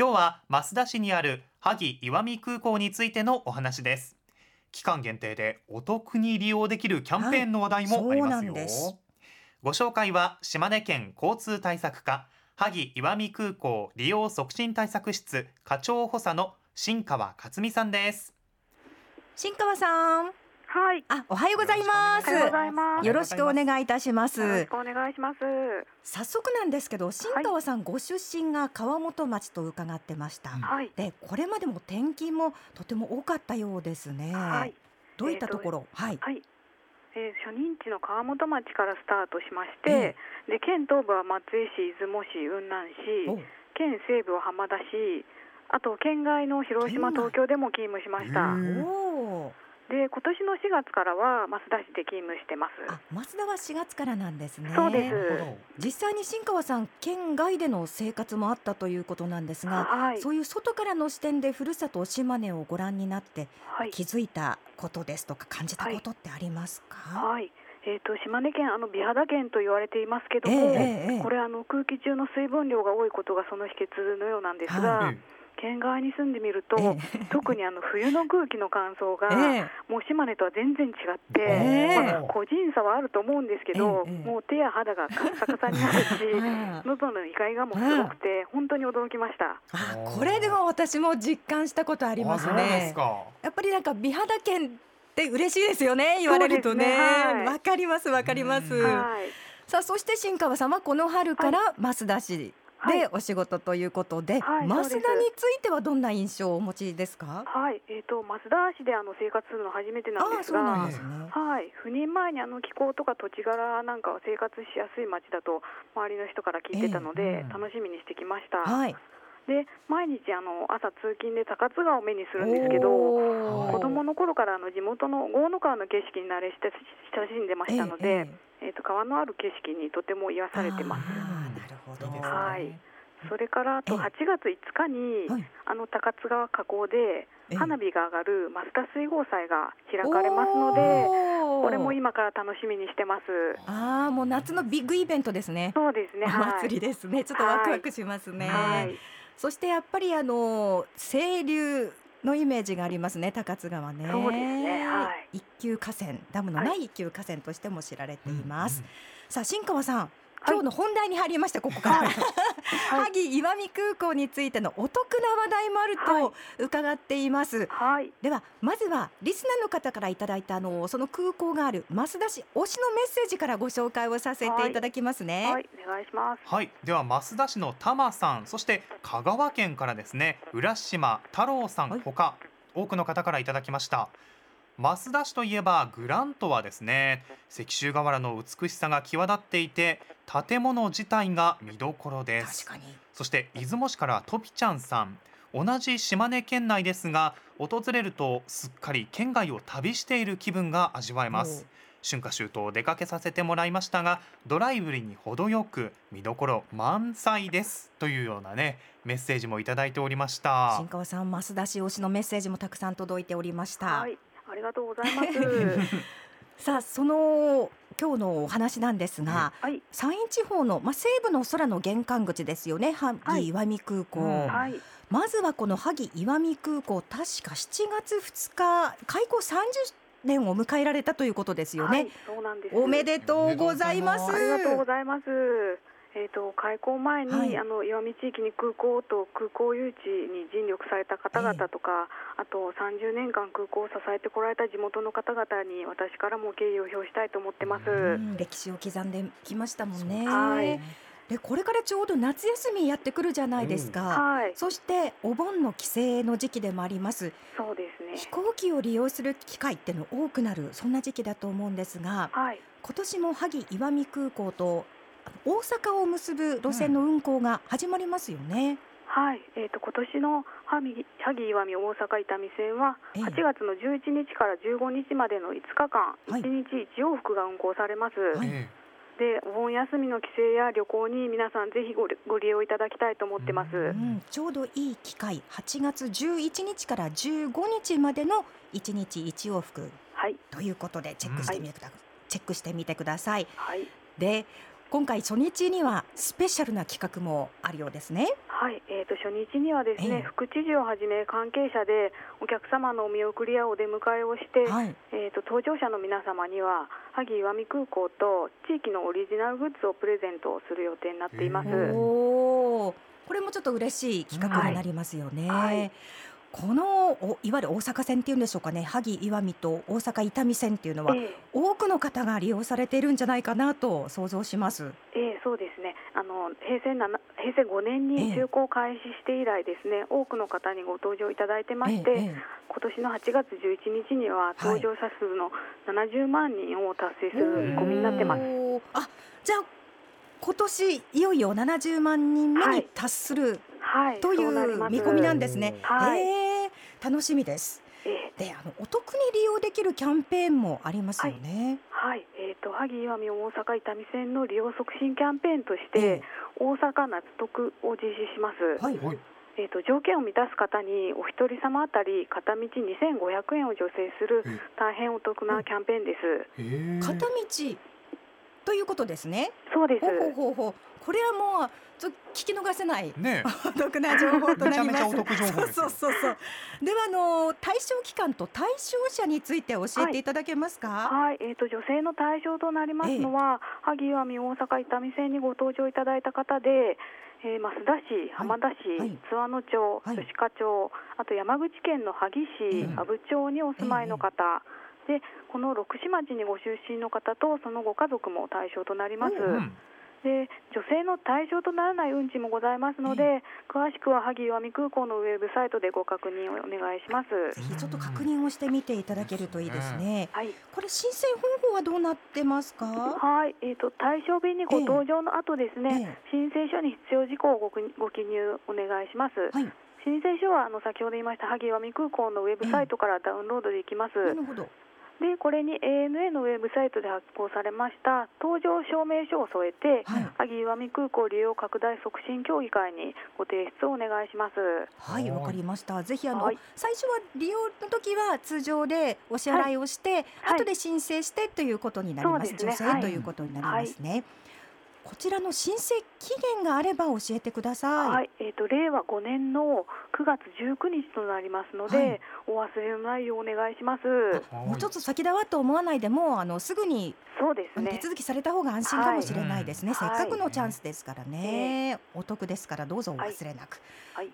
今日は益田市にある萩石見空港についてのお話です。期間限定でお得に利用できるキャンペーンの話題もありますよ、はい、そうなんです。ご紹介は島根県交通対策課萩石見空港利用促進対策室課長補佐の新川克美さんです。新川さん、はい、おはようございます。よろしくお願いいたします。よろしくお願いします。早速なんですけど、新川さん、はい、ご出身が川本町と伺ってました、はい、でこれまでも転勤もとても多かったようですね、はい、どういったところ、はい初任地の川本町からスタートしまして、で県東部は松江市、出雲市、雲南市、県西部は浜田市、あと県外の広島、東京でも勤務しました。で今年の4月からは益田市で勤務してます。あ、益田は4月からなんですね。そうです。実際に新川さん、県外での生活もあったということなんですが、はい、そういう外からの視点でふるさと島根をご覧になって、はい、気づいたことですとか感じたことってありますか？はい、島根県美肌県と言われていますけども、これ空気中の水分量が多いことがその秘訣のようなんですが、はい、県外に住んでみると、特に冬の空気の乾燥が、もう島根とは全然違って、個人差はあると思うんですけど、もう手や肌がカサカサになるし、喉の異界がもうすごくて、本当に驚きました。あ、これでも私も実感したことありますね。やっぱりなんか美肌県って嬉しいですよね、言われるとね。わかりますわかります、さあそして新川様、この春から益田市、でお仕事ということで、益田についてはどんな印象をお持ちですか？はい、益田市で生活するの初めてなんですが、赴任前に気候とか土地柄なんかは生活しやすい町だと周りの人から聞いてたので、楽しみにしてきました、で毎日朝通勤で高津川を目にするんですけど、子供の頃から地元の郷の川の景色に慣れ親しんでましたので、川のある景色にとても癒されてます。それからあと8月5日に、高津川河口で花火が上がる益田水郷祭が開かれますので、これも今から楽しみにしてます。あ、もう夏のビッグイベントですね。そうですね、お祭りですね。ちょっとワクワクしますね、そしてやっぱり清流のイメージがありますね、高津川ね。そうですね、一級河川、ダムのない一級河川としても知られています、さあ新川さん、今日の本題に入りました。ここから萩石見空港についてのお得な話題もあると伺っています、ではまずはリスナーの方からいただいたその空港がある益田市推しのメッセージからご紹介をさせていただきますね。お願いします、では益田市の玉さん、そして香川県からですね、浦島太郎さんほか、多くの方からいただきました。益田市といえばグラントはですね、石州瓦の美しさが際立っていて、建物自体が見どころです。確かに。そして出雲市からとぴちゃんさん、同じ島根県内ですが、訪れるとすっかり県外を旅している気分が味わえます。春夏秋冬出かけさせてもらいましたが、ドライブに程よく見どころ満載ですというようなね、メッセージもいただいておりました。新川さん、益田市推しのメッセージもたくさん届いておりました、ありがとうございますさあその今日のお話なんですが、山陰地方の、西部の空の玄関口ですよね、萩石見空港、まずはこの萩石見空港、確か7月2日開港30年を迎えられたということですよね、そうなんです。おめでとうございます。ありがとうございます。開港前に、石見地域に空港と空港誘致に尽力された方々とか、あと30年間空港を支えてこられた地元の方々に私からも敬意を表したいと思ってます。歴史を刻んできましたもんね。でこれからちょうど夏休みやってくるじゃないですか、そしてお盆の帰省の時期でもあります。そうですね、飛行機を利用する機会っての多くなる、そんな時期だと思うんですが、今年も萩石見空港と大阪を結ぶ路線の運行が始まりますよね、今年の萩石見大阪伊丹線は8月の11日から15日までの5日間、1日1往復が運行されます、でお盆休みの帰省や旅行に皆さんぜひご利用いただきたいと思ってます、ちょうどいい機会、8月11日から15日までの1日1往復、ということでチェックしてみてください、で今回初日にはスペシャルな企画もあるようですね。はい、初日にはですね、副知事をはじめ関係者でお客様のお見送りやお出迎えをして、はい、搭乗者の皆様には萩岩見空港と地域のオリジナルグッズをプレゼントをする予定になっています。おー、これもちょっと嬉しい企画になりますよね、はいはい。このいわゆる大阪線っていうんでしょうかね、萩岩見と大阪伊丹線っていうのは、多くの方が利用されているんじゃないかなと想像します。そうですね、平成5年に就航開始して以来ですね、多くの方にご搭乗いただいてまして、今年の8月11日には搭乗者数の70万人を達成する見込みになってます。あ、じゃあ今年いよいよ70万人目に達する、はい、という見込みなんですね、はい。楽しみです、でお得に利用できるキャンペーンもありますよね、はいはい。萩岩見大阪伊丹線の利用促進キャンペーンとして、大阪夏特を実施します。はいはい。条件を満たす方にお一人様あたり片道2500円を助成する大変お得なキャンペーンです。片道ということですね。そうです。ほう、これはもうちょっと聞き逃せない、ね、お得な情報となります。めちゃめちゃお得情報です。そうでは対象期間と対象者について教えていただけますか。はい、女性の対象となりますのは、萩岩見大阪伊丹線にご搭乗いただいた方で、増田市、浜田市、津和野町、吉賀町、あと山口県の萩市、阿武町にお住まいの方、でこの六島市にご出身の方とそのご家族も対象となります、で女性の対象とならない運賃もございますので、詳しくは萩岩見空港のウェブサイトでご確認をお願いします。ぜひちょっと確認をしてみていただけるといいですね、はい。これ申請方法はどうなってますか。はい、対象便にご搭乗の後ですね、申請書に必要事項をご記入お願いします、はい。申請書は先ほど言いました萩岩見空港のウェブサイトからダウンロードできます、なるほど。でこれに ANA のウェブサイトで発行されました搭乗証明書を添えて、萩岩見空港利用拡大促進協議会にご提出をお願いします。はい、わかりました。ぜひ最初は利用の時は通常でお支払いをして、後で申請してということになります。そうですね、女性ということになりますね、はい。こちらの申請期限があれば教えてください。はい、令和5年の9月19日となりますので、お忘れのないようお願いします。もうちょっと先だわと思わないでもすぐに手続きされた方が安心かもしれないですね、せっかくのチャンスですからね、お得ですからどうぞお忘れなく、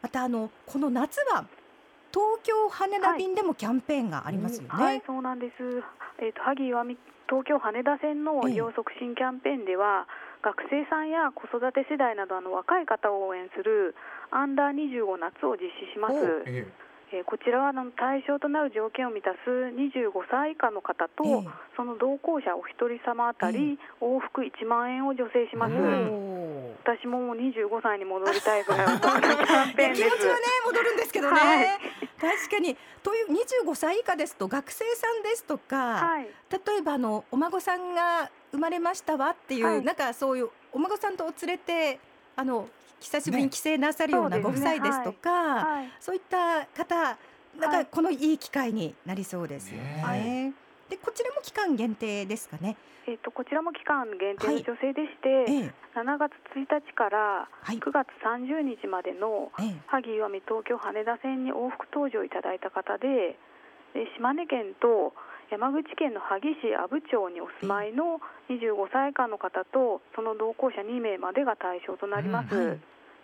またこの夏は東京羽田便でもキャンペーンがありますよね、はい、そうなんです。萩岩見東京羽田線の利用促進キャンペーンでは、学生さんや子育て世代など若い方を応援するアンダー25夏を実施します、こちらは対象となる条件を満たす25歳以下の方と、その同行者お一人様あたり往復1万円を助成します、私ももう25歳に戻りたいぐらいのキャンペーンです。気持ちはね戻るんですけどね、確かに。という25歳以下ですと学生さんですとか、例えばお孫さんが生まれましたわっていう、なんかそういうお孫さんとお連れて久しぶりに帰省なさるようなご夫妻ですとか、そういった方なんかこのいい機会になりそうですよね、でこちらも期間限定ですかね。こちらも期間限定の助成でして、7月1日から9月30日までの萩岩見東京羽田線に往復搭乗いただいた方で、島根県と山口県の萩市阿武町にお住まいの25歳以下の方とその同行者2名までが対象となります、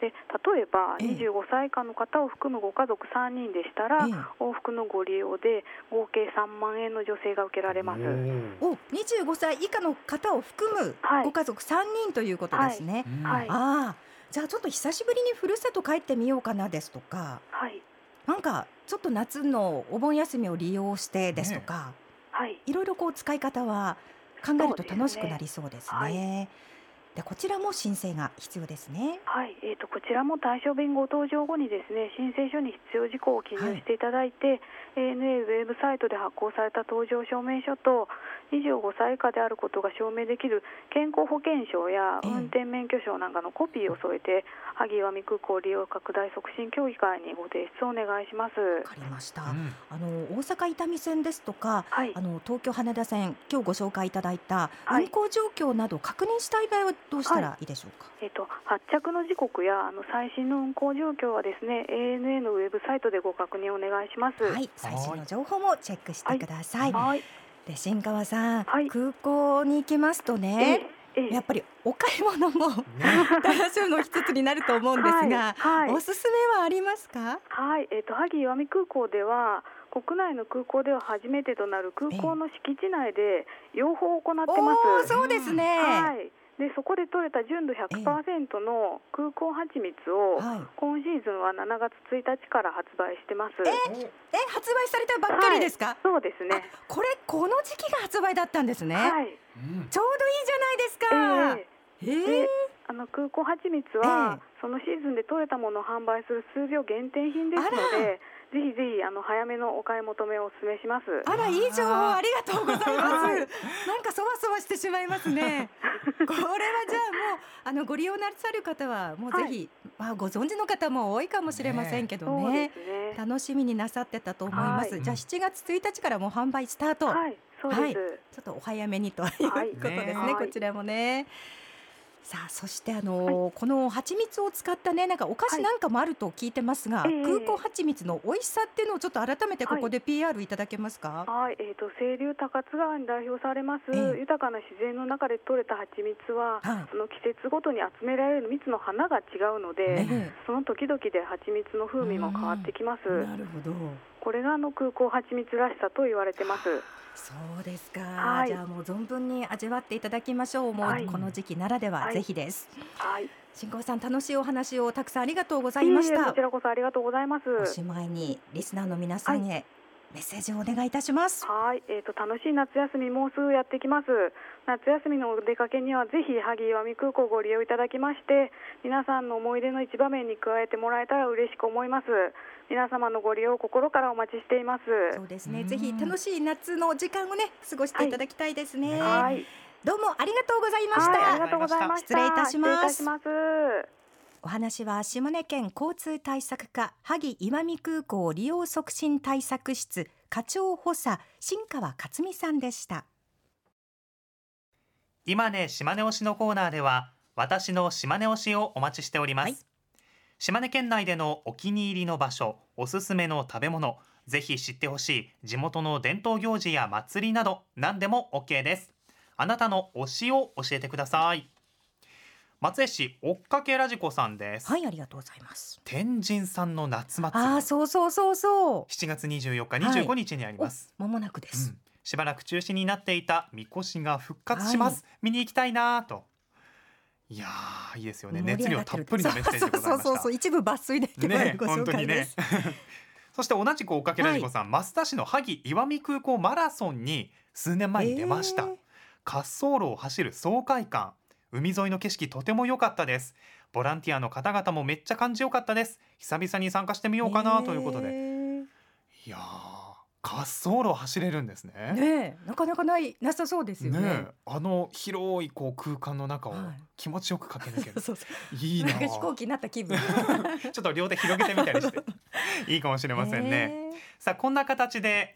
で例えば25歳以下の方を含むご家族3人でしたら、往復のご利用で合計3万円の助成が受けられます。お25歳以下の方を含むご家族3人ということですね、じゃあちょっと久しぶりにふるさと帰ってみようかなですとか、なんかちょっと夏のお盆休みを利用してですとか、いろいろこう使い方は考えると楽しくなりそうですね、でこちらも申請が必要ですね、こちらも対象便ご搭乗後にですね、申請書に必要事項を記入していただいて、ANA ウェブサイトで発行された搭乗証明書と25歳以下であることが証明できる健康保険証や運転免許証なんかのコピーを添えて、萩岩見空港利用拡大促進協議会にご提出をお願いします。わかりました、大阪伊丹線ですとか、東京羽田線今日ご紹介いただいた運行状況など確認したい場合はどうしたらいいでしょうか。発着の時刻や最新の運行状況はですね、ANA のウェブサイトでご確認お願いします。はい、最新の情報もチェックしてください。はい。で、新川さん、はい、空港に行きますとね、やっぱりお買い物も楽しむの一つになると思うんですが、はいはい、おすすめはありますか。はい、萩岩見空港では国内の空港では初めてとなる空港の敷地内で養蜂を行ってます。そうですね、はい、でそこで採れた純度 100% の空港はちみつを今シーズンは7月1日から発売してます。発売されたばっかりですか。はい、そうですね。これこの時期が発売だったんですね。はい、ちょうどいいじゃないですか。空港はちみつはそのシーズンで採れたものを販売する数量限定品ですので、ぜひぜひ早めのお買い求めをお勧めします。あら、いい情報ありがとうございます。なんかそわそわしてしまいますね。これはじゃあもうご利用なさる方はもうぜひ、はい、ご存知の方も多いかもしれませんけど ね、楽しみになさってたと思います。はい、じゃあ7月1日からもう販売スタート。はい、そうです。はい、ちょっとお早めにということですね。はい、こちらもね。さあ、そしてはい、この蜂蜜を使ったね、なんかお菓子なんかもあると聞いてますが、空港蜂蜜の美味しさっていうのをちょっと改めてここで PR いただけますか。はい、清流高津川に代表されます、豊かな自然の中で採れた蜂蜜は、その季節ごとに集められる蜜の花が違うので、その時々で蜂蜜の風味も変わってきます。なるほど。これが空港蜂蜜らしさと言われてます。そうですか。はい、じゃあもう存分に味わっていただきましょう。もうこの時期ならではぜひです。はいはい、新川さん、楽しいお話をたくさんありがとうございました。こちらこそありがとうございます。おしまいにリスナーの皆さんへメッセージをお願いいたします。はい。楽しい夏休みもうすぐやってきます。夏休みのお出かけにはぜひ萩岩見空港をご利用いただきまして、皆さんの思い出の一場面に加えてもらえたら嬉しく思います。皆様のご利用を心からお待ちしています。そうですね、ぜひ楽しい夏の時間をね、過ごしていただきたいですね。はいはい、どうもありがとうございました。はい、ありがとうございました。失礼いたします。お話は島根県交通対策課萩岩見空港利用促進対策室課長補佐新川克美さんでした。今ね島根推しのコーナーでは、私の島根推しをお待ちしております。はい、島根県内でのお気に入りの場所、おすすめの食べ物、ぜひ知ってほしい地元の伝統行事や祭りなど、何でも OK です。あなたの推しを教えてください。松江市追っかけラジコさんです。はい、ありがとうございます。天神さんの夏祭り、そう7月24日、25日にあります。はい、間もなくです。しばらく中止になっていたみこしが復活します。はい、見に行きたいなと。いやー、いいですよね。熱量たっぷりのメッセージでございました。そう一部抜粋でご紹介です、ね、本当にね。そして同じく追っかけラジコさん、増田市の萩岩見空港マラソンに数年前に出ました。滑走路を走る爽快感、海沿いの景色とても良かったです。ボランティアの方々もめっちゃ感じ良かったです。久々に参加してみようかなということで、いや滑走路走れるんです ね、なかなかなさそうですよ ね。広い空間の中を気持ちよく駆け抜ける、いいな、なんか飛行機になった気分。ちょっと両手広げてみたりしていいかもしれませんね。さあ、こんな形で、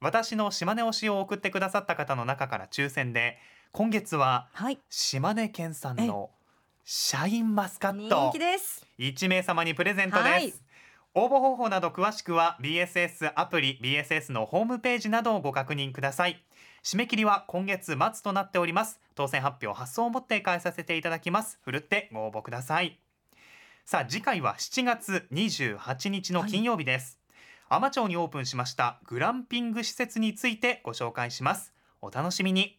私の島根推しを送ってくださった方の中から抽選で、今月は島根県産のシャインマスカット1名様にプレゼントです。応募方法など詳しくは BSS アプリ、 BSS のホームページなどをご確認ください。締め切りは今月末となっております。当選発表、発送をもって返させていただきます。ふるってご応募ください。さあ、次回は7月28日の金曜日です。海士町にオープンしましたグランピング施設についてご紹介します。お楽しみに。